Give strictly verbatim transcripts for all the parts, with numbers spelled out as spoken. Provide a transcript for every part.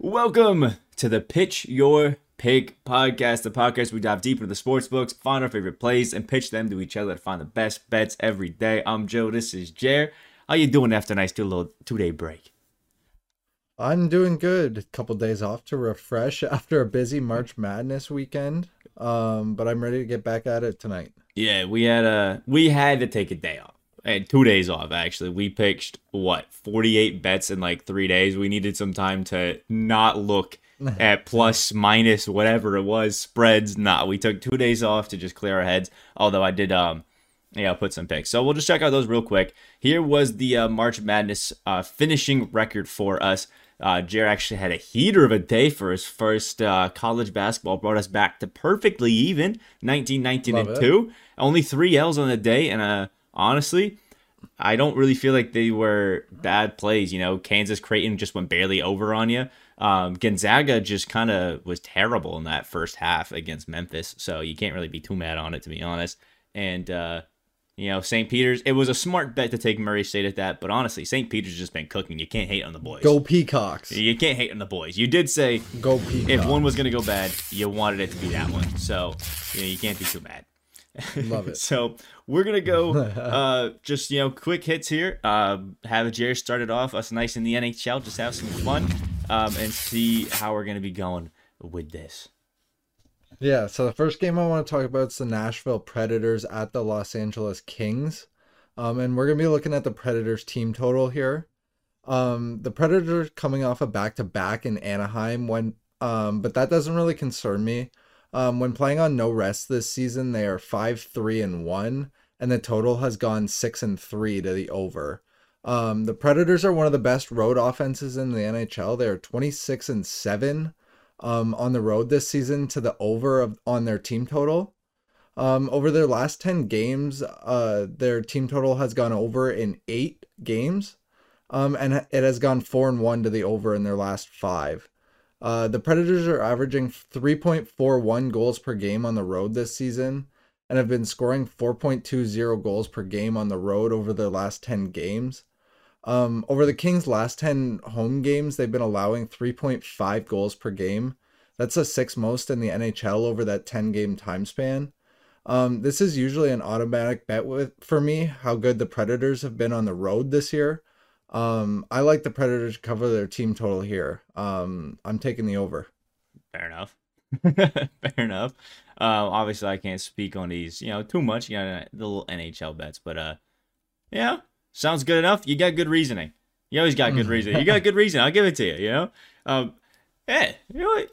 Welcome to the Pitch Your Pick podcast, the podcast where we dive deep into the sports books, find our favorite plays, and pitch them to each other to find the best bets every day. I'm Joe. This is Jer. How you doing after a nice two two-day break? I'm doing good. A couple days off to refresh after a busy March Madness weekend, um, but I'm ready to get back at it tonight. Yeah, we had a we had to take a day off. And two days off, actually. We pitched, what, forty-eight bets in like three days. We needed some time to not look at plus, minus, whatever it was, spreads. Nah, we took two days off to just clear our heads, although I did um, yeah, put some picks. So we'll just check out those real quick. Here was the uh, March Madness uh, finishing record for us. Uh, Jer actually had a heater of a day for his first uh, college basketball, brought us back to perfectly even, nineteen, nineteen, and two. Only three L's on the day, and a honestly, I don't really feel like they were bad plays. You know, Kansas, Creighton just went barely over on you. Um, Gonzaga just kind of was terrible in that first half against Memphis, so you can't really be too mad on it, to be honest. And, uh, you know, Saint Peter's, it was a smart bet to take Murray State at that, but honestly, Saint Peter's just been cooking. You can't hate on the boys. Go Peacocks. You can't hate on the boys. You did say go Peacocks. If one was going to go bad, you wanted it to be that one, so you know, you can't be too mad. Love it. So we're gonna go uh just you know quick hits here. Uh have Jerry started off us nice in the N H L, just have some fun um and see how we're gonna be going with this. Yeah, so the first game I want to talk about is the Nashville Predators at the Los Angeles Kings. Um and we're gonna be looking at the Predators team total here. Um the Predators coming off a back to back in Anaheim when um but that doesn't really concern me. Um, when playing on no rest this season, they are five, three, and one, and the total has gone six and three to the over. Um, the Predators are one of the best road offenses in the N H L. They are twenty-six and seven um, on the road this season to the over of, on their team total. Um, over their last ten games, uh, their team total has gone over in eight games, um, and it has gone four and one to the over in their last five. Uh, the Predators are averaging three point four one goals per game on the road this season and have been scoring four point two zero goals per game on the road over their last ten games. Um, over the Kings' last ten home games, they've been allowing three point five goals per game. That's the sixth most in the N H L over that ten-game time span. Um, this is usually an automatic bet with for me how good the Predators have been on the road this year. Um, I like the Predators to cover their team total here. Um, I'm taking the over. Fair enough. Fair enough. Uh, obviously I can't speak on these, you know, too much. You know, the little N H L bets, but uh, yeah, sounds good enough. You got good reasoning. You always got good reasoning. You got good reason. I'll give it to you. You know, um, yeah, you know what?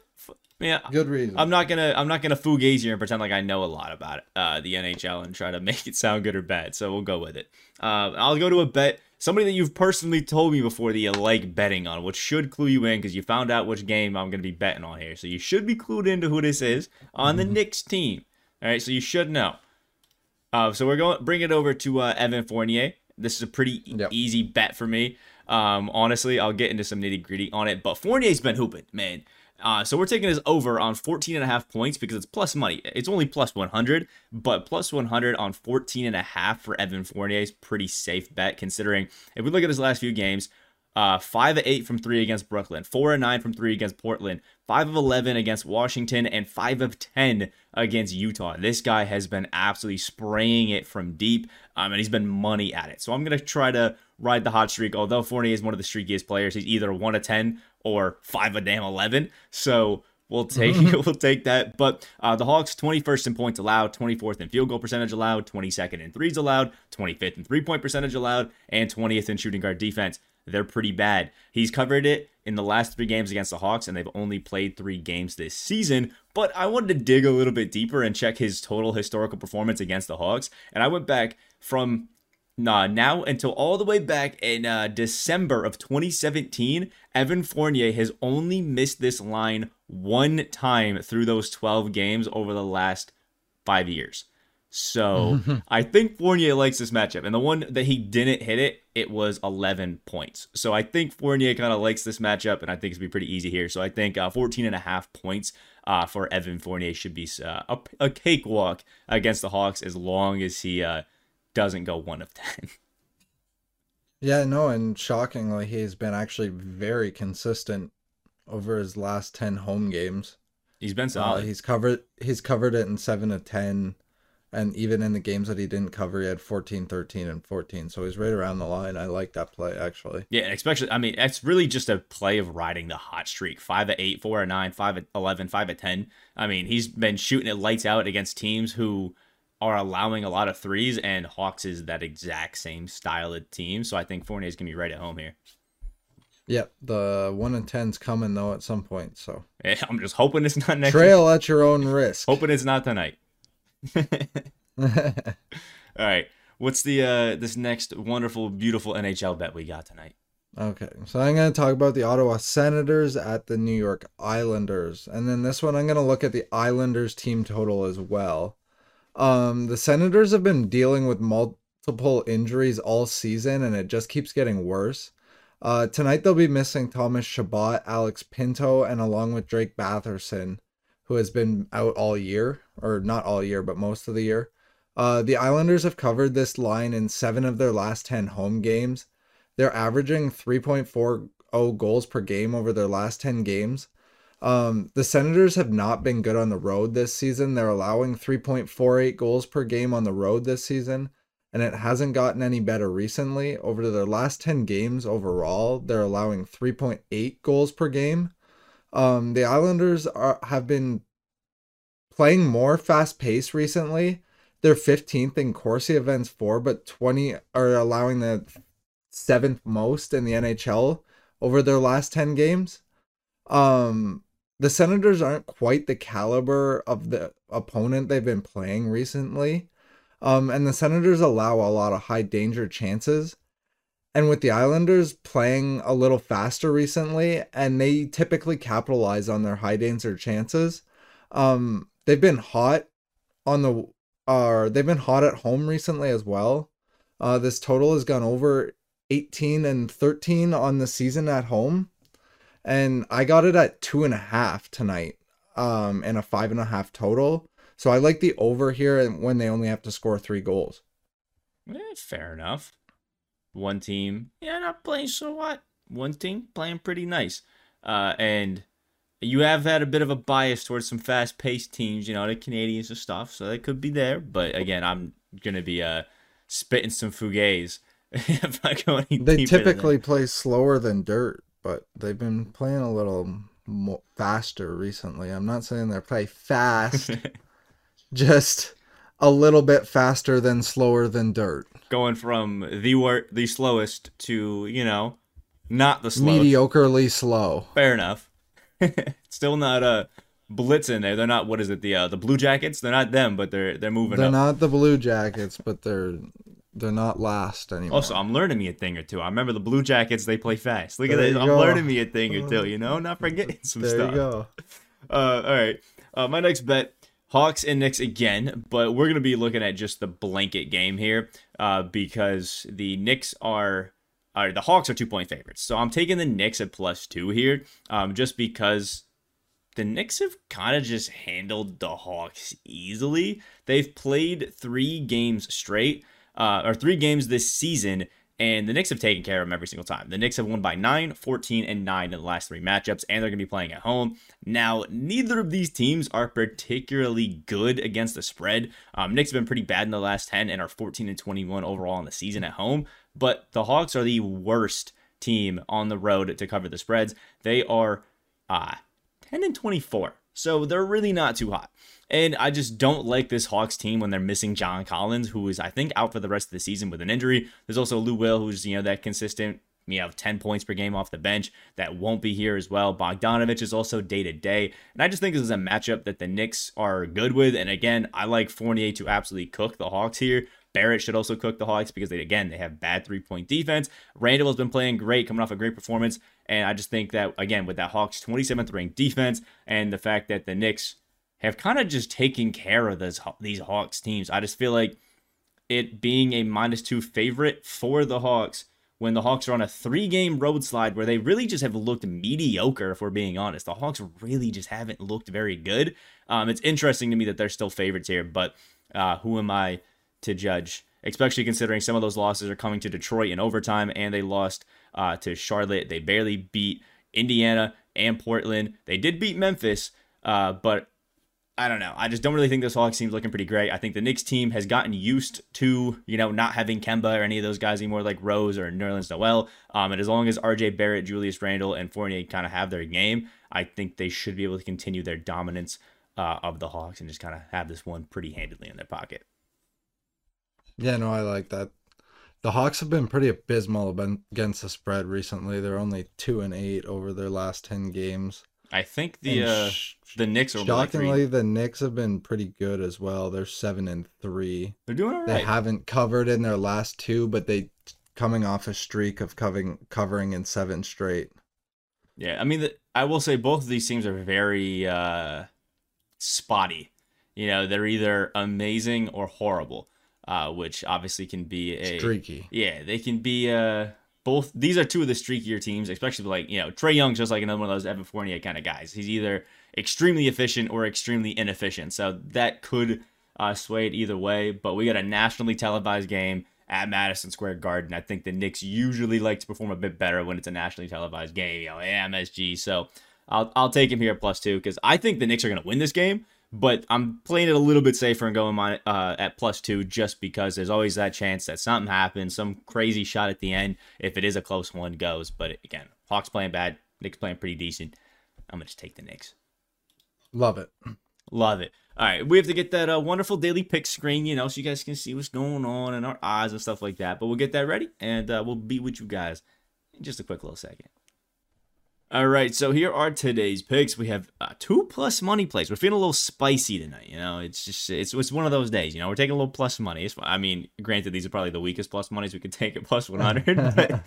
Yeah, good reason. I'm not gonna I'm not gonna fugazi here and pretend like I know a lot about it, uh, the N H L and try to make it sound good or bad. So we'll go with it. Um, I'll go to a bet. Somebody that you've personally told me before that you like betting on, which should clue you in because you found out which game I'm going to be betting on here. So you should be clued into who this is on the mm-hmm. Knicks team. All right, so you should know. Uh, so we're going bring it over to uh, Evan Fournier. This is a pretty yep. e- easy bet for me. Um, honestly, I'll get into some nitty-gritty on it, but Fournier's been hooping, man. Uh, so we're taking his over on fourteen and a half points because it's plus money. It's only plus one hundred, but plus one hundred on fourteen and a half for Evan Fournier is pretty safe bet considering if we look at his last few games, uh, five of eight from three against Brooklyn, four of nine from three against Portland, five of eleven against Washington, and five of ten against Utah. This guy has been absolutely spraying it from deep, um, and he's been money at it. So I'm going to try to ride the hot streak. Although Fournier is one of the streakiest players, he's either one of ten or five of damn eleven. So we'll take we'll take that. But uh, the Hawks, twenty-first in points allowed, twenty-fourth in field goal percentage allowed, twenty-second in threes allowed, twenty-fifth in three-point percentage allowed, and twentieth in shooting guard defense. They're pretty bad. He's covered it in the last three games against the Hawks, and they've only played three games this season. But I wanted to dig a little bit deeper and check his total historical performance against the Hawks. And I went back from nah, now until all the way back in uh, December of twenty seventeen. Evan Fournier has only missed this line one time through those twelve games over the last five years. So I think Fournier likes this matchup. And the one that he didn't hit it, it was eleven points. So I think Fournier kind of likes this matchup, and I think it's going to be pretty easy here. So I think uh, fourteen and a half points uh, for Evan Fournier should be uh, a, a cakewalk against the Hawks as long as he uh, doesn't go one of ten. Yeah, no, and shockingly, he's been actually very consistent over his last ten home games. He's been solid. Uh, he's covered he's covered it in seven of ten, and even in the games that he didn't cover, he had fourteen, thirteen, and fourteen. So he's right around the line. I like that play, actually. Yeah, especially, I mean, it's really just a play of riding the hot streak. five of eight, four of nine, five of eleven, five of ten. I mean, he's been shooting it lights out against teams who are allowing a lot of threes, and Hawks is that exact same style of team. So I think Fournier is going to be right at home here. Yep, the one and ten's coming though at some point. So yeah, I'm just hoping it's not next. Trail week. At your own risk. Hoping it's not tonight. All right, what's the uh, this next wonderful, beautiful N H L bet we got tonight? Okay, so I'm going to talk about the Ottawa Senators at the New York Islanders, and then this one I'm going to look at the Islanders team total as well. Um, the Senators have been dealing with multiple injuries all season, and it just keeps getting worse. Uh, tonight they'll be missing Thomas Chabot, Alex Pinto, and along with Drake Batherson, who has been out all year, or not all year, but most of the year. Uh, the Islanders have covered this line in seven of their last ten home games. They're averaging three point four oh goals per game over their last ten games. Um, the Senators have not been good on the road this season. They're allowing three point four eight goals per game on the road this season, and it hasn't gotten any better recently. Over their last ten games overall, they're allowing three point eight goals per game. Um, the Islanders are, have been playing more fast-paced recently. They're fifteenth in Corsi events for, but twenty are allowing the seventh most in the N H L over their last ten games. Um, the Senators aren't quite the caliber of the opponent they've been playing recently. Um, and the Senators allow a lot of high danger chances. And with the Islanders playing a little faster recently, and they typically capitalize on their high danger chances. Um, they've been hot on the, uh, they've been hot at home recently as well. Uh, this total has gone over eighteen and thirteen on the season at home. And I got it at two and a half tonight, um, and a five and a half total. So I like the over here, and when they only have to score three goals. Eh, fair enough. One team, yeah, not playing so hot. One team playing pretty nice. Uh, and you have had a bit of a bias towards some fast-paced teams, you know, the Canadians and stuff, so they could be there. But, again, I'm going to be uh, spitting some fugues. If I go any they typically play slower than dirt, but they've been playing a little more faster recently. I'm not saying they're playing fast. Just a little bit faster than slower than dirt. Going from the wor- the slowest to, you know, not the slowest. Mediocrely slow. Fair enough. Still not uh, blitzing there. They're not, what is it, the uh, the Blue Jackets? They're not them, but they're they're moving they're up. They're not the Blue Jackets, but they're they're not last anymore. Also, I'm learning me a thing or two. I remember the Blue Jackets, they play fast. Look there at that. I'm go. learning me a thing or two, you know? Not forgetting some there stuff. There you go. Uh, all right. Uh, my next bet. Hawks and Knicks again, but we're going to be looking at just the blanket game here uh, because the Knicks are, are, the Hawks are two-point favorites. So I'm taking the Knicks at plus two here um, just because the Knicks have kind of just handled the Hawks easily. They've played three games straight, uh, or three games this season, and the Knicks have taken care of them every single time. The Knicks have won by nine, fourteen, and nine in the last three matchups, and they're going to be playing at home. Now, neither of these teams are particularly good against the spread. Um, Knicks have been pretty bad in the last ten and are fourteen and twenty-one overall in the season at home, but the Hawks are the worst team on the road to cover the spreads. They are uh, ten and twenty-four, so they're really not too hot. And I just don't like this Hawks team when they're missing John Collins, who is, I think, out for the rest of the season with an injury. There's also Lou Will, who's, you know, that consistent, you know, ten points per game off the bench. That won't be here as well. Bogdanovich is also day-to-day. And I just think this is a matchup that the Knicks are good with. And, again, I like Fournier to absolutely cook the Hawks here. Barrett should also cook the Hawks because, they again, they have bad three-point defense. Randall has been playing great, coming off a great performance. And I just think that, again, with that Hawks twenty-seventh-ranked defense and the fact that the Knicks have kind of just taken care of those, these Hawks teams. I just feel like it being a minus two favorite for the Hawks when the Hawks are on a three-game road slide where they really just have looked mediocre, if we're being honest. The Hawks really just haven't looked very good. Um, it's interesting to me that they're still favorites here, but uh, who am I to judge? Especially considering some of those losses are coming to Detroit in overtime, and they lost uh, to Charlotte. They barely beat Indiana. and Portland. They did beat Memphis, uh, but I don't know. I just don't really think this Hawks team's looking pretty great. I think the Knicks team has gotten used to, you know, not having Kemba or any of those guys anymore, like Rose or Nerlens Noel. Um, and as long as R J Barrett, Julius Randle, and Fournier kind of have their game, I think they should be able to continue their dominance uh, of the Hawks and just kind of have this one pretty handedly in their pocket. Yeah, no, I like that. The Hawks have been pretty abysmal against the spread recently. They're only two and eight over their last ten games. I think the uh, the Knicks are shockingly like the Knicks have been pretty good as well. They're seven and three. They're doing all right. They haven't covered in their last two, but they coming off a streak of covering covering in seven straight. Yeah, I mean, the, I will say both of these teams are very uh, spotty. You know, they're either amazing or horrible, uh, which obviously can be a streaky. Yeah, they can be a. Both these are two of the streakier teams, especially like, you know, Trae Young's just like another one of those Evan Fournier kind of guys. He's either extremely efficient or extremely inefficient. So that could uh, sway it either way. But we got a nationally televised game at Madison Square Garden. I think the Knicks usually like to perform a bit better when it's a nationally televised game, you know, M S G. So I'll I'll take him here at plus two because I think the Knicks are going to win this game. But I'm playing it a little bit safer and going my, uh, at plus two just because there's always that chance that something happens, some crazy shot at the end. If it is a close one, goes. But again, Hawks playing bad, Knicks playing pretty decent. I'm going to just take the Knicks. Love it. Love it. All right, we have to get that uh, wonderful daily pick screen, you know, so you guys can see what's going on in our eyes and stuff like that. But we'll get that ready, and uh, we'll be with you guys in just a quick little second. All right, so here are today's picks. We have uh, two plus money plays. We're feeling a little spicy tonight, you know. It's just it's it's one of those days, you know. We're taking a little plus money. It's, I mean, granted, these are probably the weakest plus monies we could take at plus one hundred, but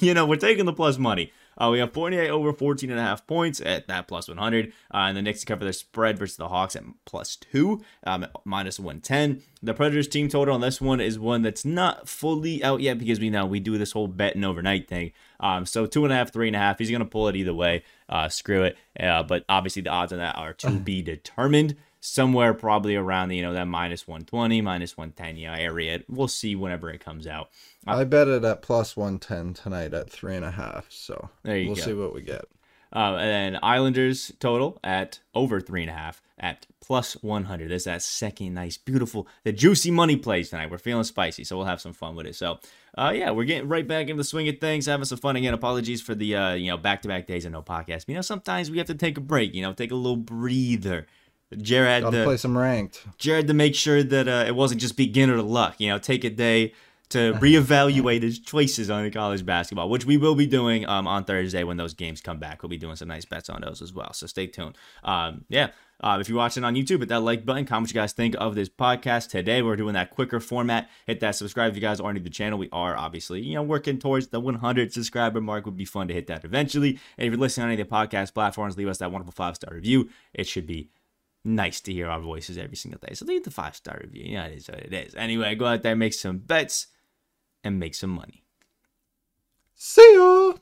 you know, we're taking the plus money. Uh, we have Fournier over fourteen and a half points at that plus one hundred, uh, and the Knicks to cover their spread versus the Hawks at plus two, um, at minus one ten. The Predators team total on this one is one that's not fully out yet because we know we do this whole betting overnight thing. Um, so two and a half, three and a half. He's gonna pull it either way. Uh, screw it. Uh, but obviously the odds on that are to be determined. Somewhere probably around the, you know, that minus one twenty, minus one ten, you know, area. We'll see whenever it comes out. Uh, I bet it at plus one ten tonight at three and a half. So there you we'll go. see what we get. Uh, and then Islanders total at over three and a half at plus one hundred. There's that second nice, beautiful, the juicy money plays tonight. We're feeling spicy, so we'll have some fun with it. So, uh, yeah, we're getting right back into the swing of things, having some fun again. Apologies for the, uh, you know, back-to-back days and no podcast. You know, sometimes we have to take a break, you know, take a little breather. Jer had to play some ranked. Jer had to make sure that uh, it wasn't just beginner luck, you know, take a day to reevaluate his choices on college basketball, which we will be doing um, on Thursday when those games come back. We'll be doing some nice bets on those as well, so stay tuned. Um, yeah, uh, if you're watching on YouTube, hit that like button, comment what you guys think of this podcast today. We're doing that quicker format. Hit that subscribe if you guys aren't new to the channel. We are obviously, you know, working towards the one hundred subscriber mark. Would be fun to hit that eventually. And if you're listening on any of the podcast platforms, leave us that wonderful five-star review. It should be nice to hear our voices every single day. So leave the five-star review. Yeah, it is what it is. Anyway, go out there, make some bets, and make some money. See ya!